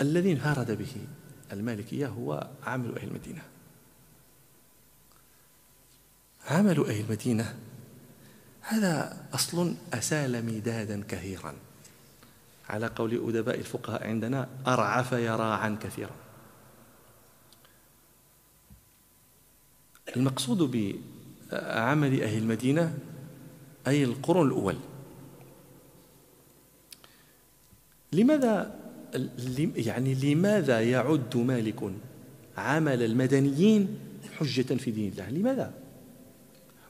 الذي انفرد به المالكية هو عمل أهل المدينة. عمل أهل المدينة هذا أصل أسال مدادا كثيرا، على قول أدباء الفقهاء عندنا أرعف يراعا كثيرا. المقصود بعمل أهل المدينة أي القرن الأول. لماذا يعد مالك عمل المدنيين حجة في دين الله؟ لماذا؟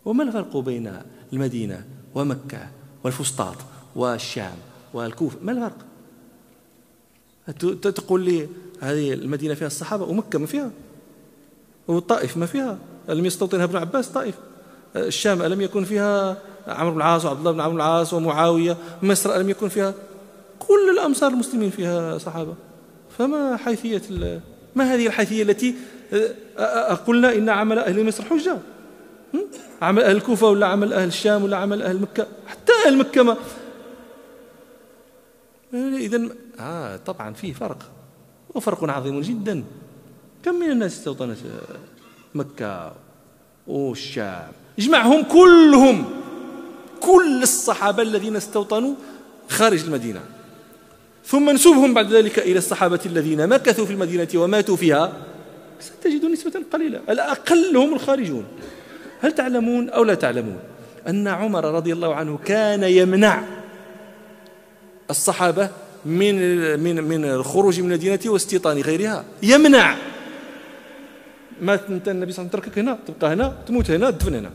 وما الفرق بين المدينة ومكة والفسطاط والشام والكوفة؟ ما الفرق؟ تقول لي هذه المدينة فيها الصحابة ومكة ما فيها، والطائف ما فيها، لم يستوطنها ابن عباس طائف، الشام ألم يكن فيها عمرو بن العاص وعبد الله بن عمرو بن العاص ومعاوية، مصر ألم يكن فيها، كل الأمصار المسلمين فيها صحابة، فما حيثية ما هذه الحيثية التي قلنا إن عمل أهل مصر حجة؟ عمل أهل الكوفة ولا عمل أهل الشام ولا عمل أهل مكة؟ حتى أهل مكة ما. إذن طبعا فيه فرق، وفرق عظيم جدا. كم من الناس استوطنت مكة والشام؟ اجمعهم كلهم، كل الصحابة الذين استوطنوا خارج المدينة، ثم نسبهم بعد ذلك إلى الصحابة الذين مكثوا في المدينة وماتوا فيها، ستجد نسبة قليلة، الأقل هم الخارجون. هل تعلمون أو لا تعلمون أن عمر رضي الله عنه كان يمنع الصحابة من الخروج من المدينة واستيطان غيرها؟ يمنع. ما أنت النبي صلى الله عليه وسلم تركك هنا، تبقى هنا، تموت هنا، تدفن هنا.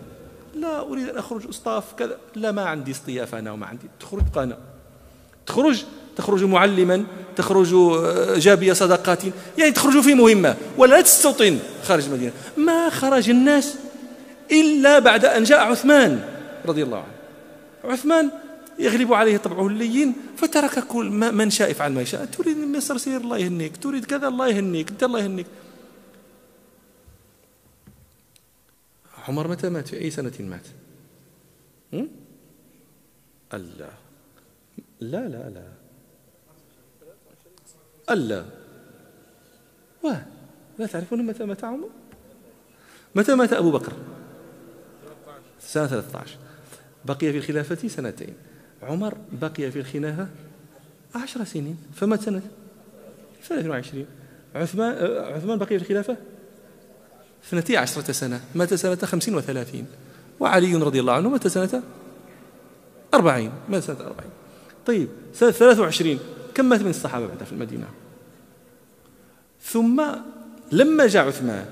لا أريد أن أخرج أصطاف كذا، لا ما عندي اصطياف أنا وما عندي. تخرج تبقى هنا، تخرج معلما، تخرج جابية صدقات، يعني تخرج في مهمة ولا تستوطن خارج المدينة. ما خرج الناس إلا بعد أن جاء عثمان رضي الله عنه. عثمان يغلب عليه طبعه اللين، فترك كل من شاء يفعل ما يشاء. تريد مصر سير الله يهنيك، تريد كذا الله يهنيك، أنت الله يهنيك. عمر متى مات؟ في أي سنة مات؟ ألا لا لا لا ألا واه لا تعرفون متى مات عمر؟ متى مات أبو بكر؟ سنة 13، بقي في الخلافة سنتين. عمر بقي في الخلافة 10 سنين، فمات سنة 23. عثمان بقي في الخلافة 12 سنة، مات سنة 35. وعلي رضي الله عنه مات سنة 40، مات سنة 40. طيب سنة 23 كم مات من الصحابة بعدها في المدينة؟ ثم لما جاء عثمان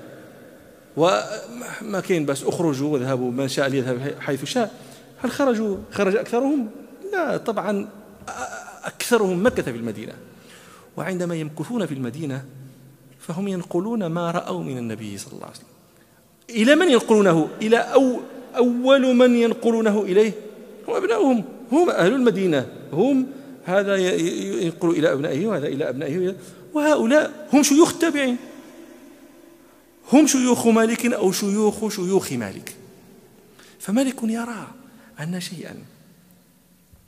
وما كاين بس اخرجوا وذهبوا من شاء ليذهب حيث شاء، هل خرجوا؟ خرج أكثرهم؟ لا طبعا، أكثرهم مكث في المدينة. وعندما يمكثون في المدينة فهم ينقلون ما رأوا من النبي صلى الله عليه وسلم. إلى من ينقلونه؟ إلى أول من ينقلونه إليه هم أبنائهم، هم أهل المدينة، هم هذا ينقل إلى أبنائه وهذا إلى أبنائه، وهؤلاء هم شيوخ التابعين، هم شيوخ مالك أو شيوخ مالك. فمالك يرى أن شيئا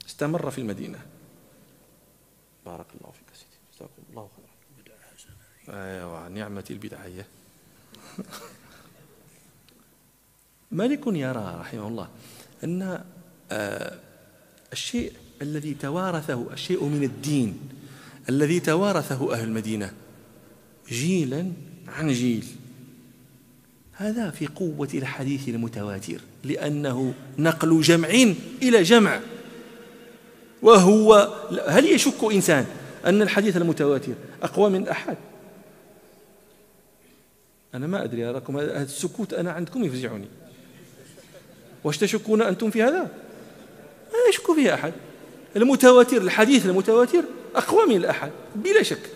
استمر في المدينة. بارك الله فيك سيدي، جزاكم الله خيرا. بدعة حسنة، أيوة نعمة البدعية. مالك يرى رحمه الله أن الشيء الذي توارثه، الشيء من الدين الذي توارثه أهل المدينة جيلا عن جيل، هذا في قوة الحديث المتواتر، لأنه نقل جمع إلى جمع. وهو هل يشك إنسان أن الحديث المتواتر أقوى من الأحاد؟ أنا ما أدري، أراكم هذا السكوت أنا عندكم يفزعني. واش تشكون أنتم في هذا؟ ما يشك فيه أحد. المتواتر، الحديث المتواتر أقوى من الأحاد بلا شك.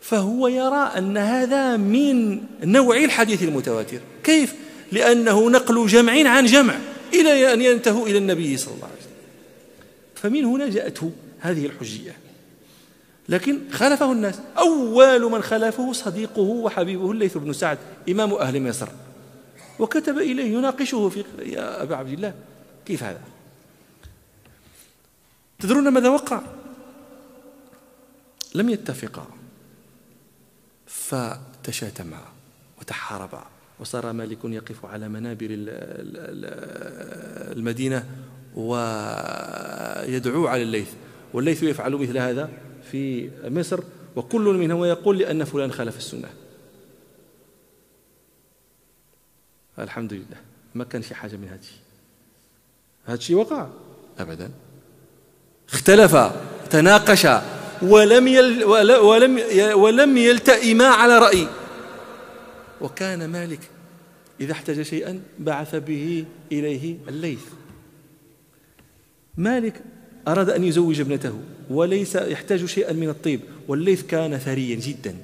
فهو يرى أن هذا من نوع الحديث المتواتر. كيف؟ لأنه نقل جمع عن جمع إلى أن ينتهوا إلى النبي صلى الله عليه وسلم. فمن هنا جاءته هذه الحجية. لكن خالفه الناس، أول من خالفه صديقه وحبيبه الليث بن سعد إمام أهل مصر، وكتب إليه يناقشه في يا أبا عبد الله كيف هذا؟ تدرون ماذا وقع؟ لم يتفقا، فتشاتما وتحاربا، وصار مالك يقف على منابر المدينة ويدعو على الليث، والليث يفعل مثل هذا في مصر، وكل منهم يقول لأن فلان خالف السنة. الحمد لله ما كان شي حاجة من هذا الشيء وقع أبدا. اختلف، تناقش، ولم يلتئما على رأي. وكان مالك إذا احتاج شيئا بعث به إليه الليث. مالك أراد أن يزوج ابنته وليس يحتاج شيئا من الطيب، والليث كان ثريا جدا.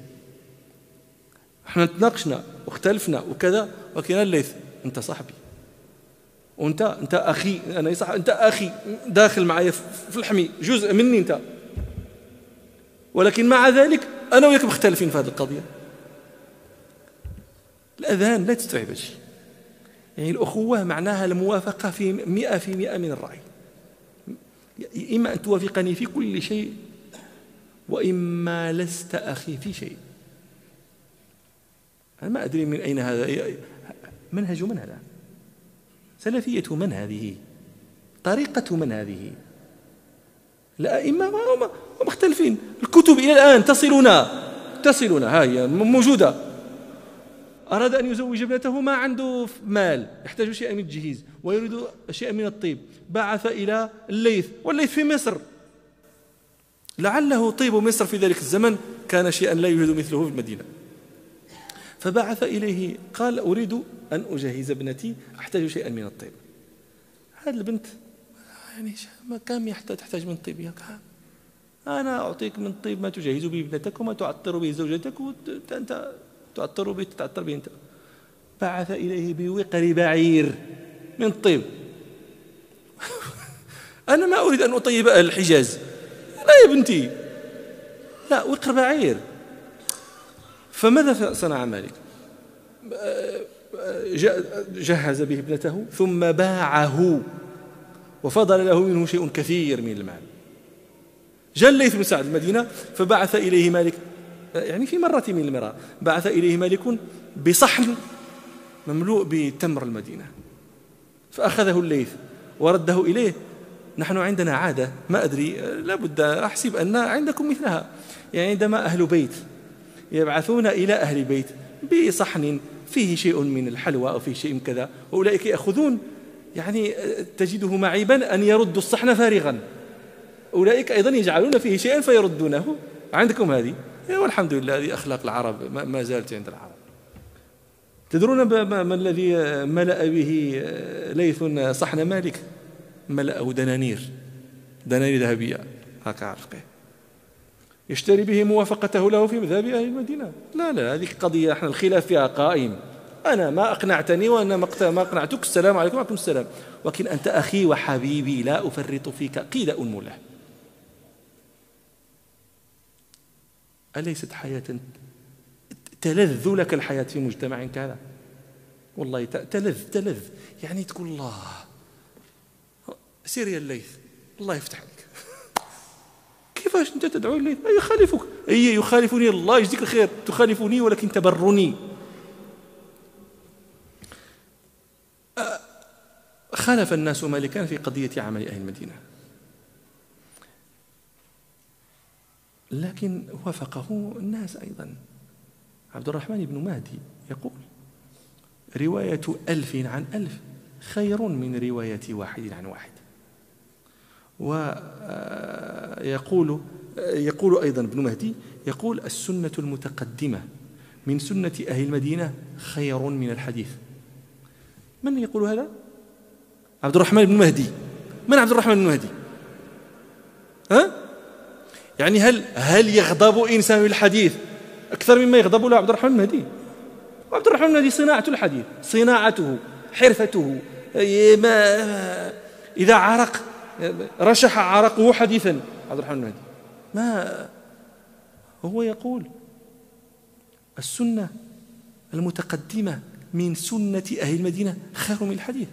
احنا تناقشنا واختلفنا وكذا، ولكن الليث أنت صاحبي، وأنت أخي، أنا صح، أنت أخي داخل معي في لحمي، جزء مني أنت، ولكن مع ذلك أنا وياك مختلفين في هذه القضية. الأذهان لا تستوعب هالشيء. يعني الأخوة معناها الموافقة في 100% من الرأي. إما أن توافقني في كل شيء، وإما لست أخي في شيء. أنا ما أدري من أين هذا، منهج من هذا؟ سلفية من هذه؟ طريقة من هذه؟ الأئمة هم مختلفين، الكتب إلى الآن تصلنا، ها هي موجودة. أراد أن يزوج ابنته، ما عنده مال، يحتاج شيئا من الجهيز ويريد شيئا من الطيب، بعث إلى الليث، والليث في مصر، لعله طيب مصر في ذلك الزمن كان شيئا لا يوجد مثله في المدينة، فبعث إليه قال أريد أن أجهز ابنتي، أحتاج شيئا من الطيب. هذه البنت يعني كم تحتاج من طيب؟ أنا أعطيك من طيب ما تجهز به ابنتك وما تعطر به زوجتك، وأنت تعطر به تتعطر به أنت. بعث إليه بوقر بعير من الطيب. أنا ما أريد أن أطيب أهل الحجاز، لا يا بنتي، لا، وقر بعير. فماذا صنع مالك؟ جهز به ابنته ثم باعه، وفضل له منه شيء كثير من المال. جاء الليث بن سعد المدينة، فبعث إليه مالك، يعني في مرة من المرات بعث إليه مالك بصحن مملوء بتمر المدينة، فأخذه الليث ورده إليه. نحن عندنا عادة، ما أدري، لابد، أحسب أن عندكم مثلها، يعني عندما أهل بيت يبعثون إلى أهل بيت بصحن فيه شيء من الحلوى أو فيه شيء من كذا، وأولئك يأخذون، يعني تجده معيبا أن يردوا الصحن فارغا، أولئك أيضا يجعلون فيه شيئا فيردونه. عندكم هذه، والحمد لله هذه أخلاق العرب ما زالت عند العرب. تدرون ما الذي ملأ به ليث صحن مالك؟ ملأه دنانير ذهبية، هكا عرقه، يشتري به موافقته له في مذهب أهل المدينة. لا، هذه قضية احنا الخلاف فيها قائم، أنا ما أقنعتني وأنا ما أقنعتك، السلام عليكم وعليكم السلام، ولكن أنت أخي وحبيبي لا أفرط فيك قيد أنمو له. أليست حياة تلذ لك الحياة في مجتمع كذا؟ والله تلذ، يعني تقول الله سير يا الليث، الله يفتح عليك. كيفاش أنت تدعو الليث؟ يخالفك، أي يخالفني، الله يجزيك الخير، تخالفني ولكن تبرني. خالف الناس مالكا في قضية عمل أهل المدينة، لكن وافقه الناس أيضا. عبد الرحمن بن مهدي يقول: رواية 1000 عن 1000 خير من رواية 1 عن 1. ويقول أيضا ابن مهدي، يقول: السنة المتقدمة من سنة أهل المدينة خير من الحديث. من يقول هذا؟ عبد الرحمن بن مهدي. من عبد الرحمن بن مهدي؟ ها؟ يعني هل يغضب إنسان بالحديث أكثر مما يغضب له عبد الرحمن بن مهدي؟ عبد الرحمن بن مهدي صناعة الحديث، صناعته، حرفته، إذا عرق رشح عرقه حديثا. عبد الرحمن بن مهدي ما هو يقول: السنة المتقدمة من سنة أهل المدينة خير من الحديث.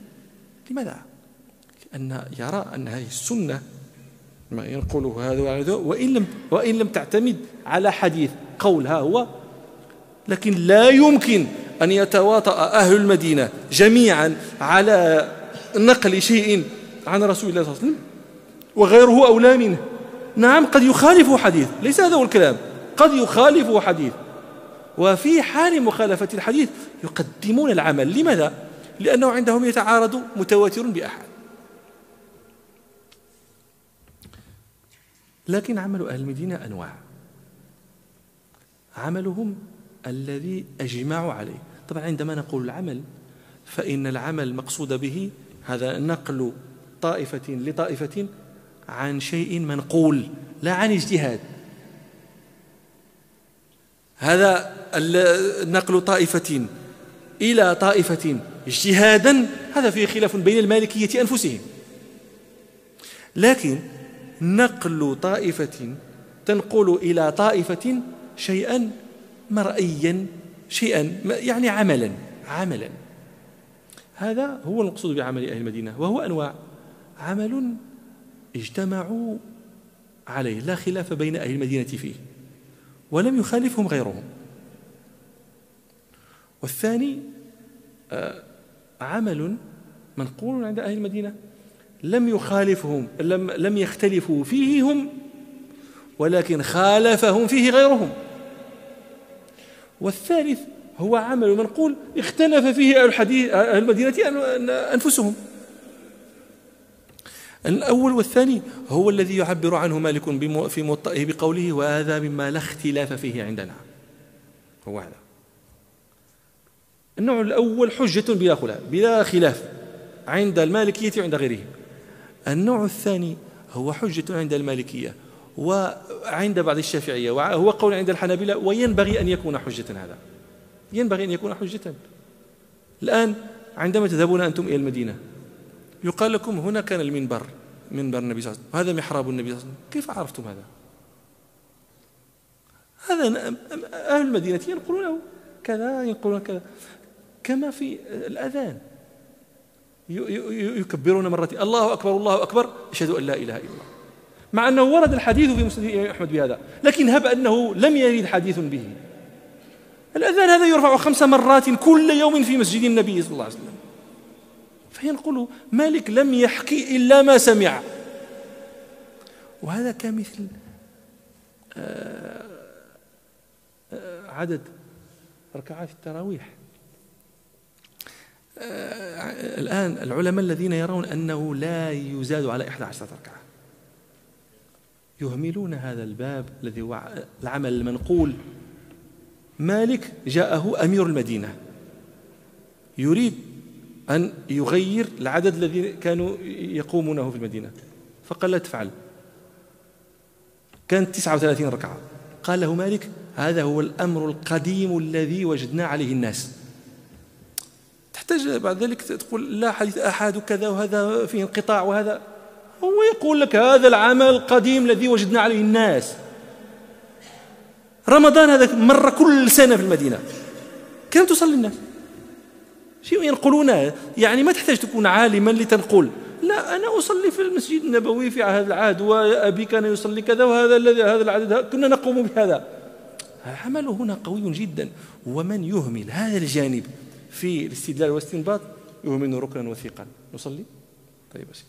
لماذا؟ لأن يرى أن هذه السنة ما ينقله هذا وعلى ذا، وإن لم تعتمد على حديث قول ها هو، لكن لا يمكن أن يتواطأ أهل المدينة جميعا على نقل شيء عن رسول الله صلى الله عليه وسلم وغيره أولى منه. نعم قد يخالف حديث، ليس هذا هو الكلام، قد يخالف حديث، وفي حال مخالفة الحديث يقدمون العمل. لماذا؟ لأنه عندهم يتعارض متواتر بأحد. لكن عمل أهل المدينة أنواع، عملهم الذي أجمعوا عليه. طبعا عندما نقول العمل فإن العمل مقصود به هذا نقل طائفة لطائفة عن شيء منقول لا عن اجتهاد. هذا نقل طائفة إلى طائفة اجتهادا هذا فيه خلاف بين المالكية أنفسهم، لكن نقل طائفة تنقل إلى طائفة شيئا مرئيا، شيئا يعني عملا هذا هو المقصود بعمل أهل المدينة، وهو أنواع. عمل اجتمعوا عليه لا خلاف بين أهل المدينة فيه ولم يخالفهم غيرهم. والثاني عمل منقول عند أهل المدينة لم يخالفهم، لم يختلفوا فيه هم، ولكن خالفهم فيه غيرهم. والثالث هو عمل منقول اختلف فيه أهل المدينة أنفسهم. الأول والثاني هو الذي يعبر عنه مالك في موطئه بقوله وهذا مما لا اختلاف فيه عندنا، هو هذا النوع الأول حجة بلا خلاف عند المالكية وعند غيرهم. النوع الثاني هو حجة عند المالكية وعند بعض الشافعية وهو قول عند الحنابلة، وينبغي أن يكون حجة، هذا ينبغي أن يكون حجة. الآن عندما تذهبون أنتم إلى المدينة يقال لكم هنا كان المنبر، منبر النبي صلى الله عليه وسلم، هذا محراب النبي صلى الله عليه وسلم، كيف عرفتم هذا؟ هذا أهل المدينة ينقلونه كذا، ينقلون كذا. كما في الأذان يكبرون مرة الله أكبر الله أكبر أشهد أن لا إله إلا الله، مع أنه ورد الحديث في مسند الإمام أحمد بهذا، لكن هب أنه لم يرد حديث به. الأذان هذا يرفع 5 مرات كل يوم في مسجد النبي صلى الله عليه وسلم، فينقل مالك لم يحكي إلا ما سمع. وهذا كمثل عدد ركعات التراويح. الآن العلماء الذين يرون أنه لا يزاد على 11 ركعة يهملون هذا الباب الذي هو العمل المنقول. مالك جاءه أمير المدينة يريد أن يغير العدد الذي كانوا يقومونه في المدينة، فقال لا تفعل، كانت 39 ركعة. قال له مالك هذا هو الأمر القديم الذي وجدنا عليه الناس، تحتاج بعد ذلك تقول لا حديث أحد وكذا وهذا فيه انقطاع وهذا، هو يقول لك هذا العمل القديم الذي وجدنا عليه الناس. رمضان هذا مرة كل سنة في المدينة كانت تصلي الناس، شيء ينقلونه، يعني ما تحتاج تكون عالما لتنقل، لا أنا أصلي في المسجد النبوي في هذا العهد وأبي كان يصلي كذا وهذا الذي هذا العدد كنا نقوم بهذا. العمل هنا قوي جدا، ومن يهمل هذا الجانب في الاستدلال والاستنباط يهمل ركنا وثيقا. نصلي؟ طيب.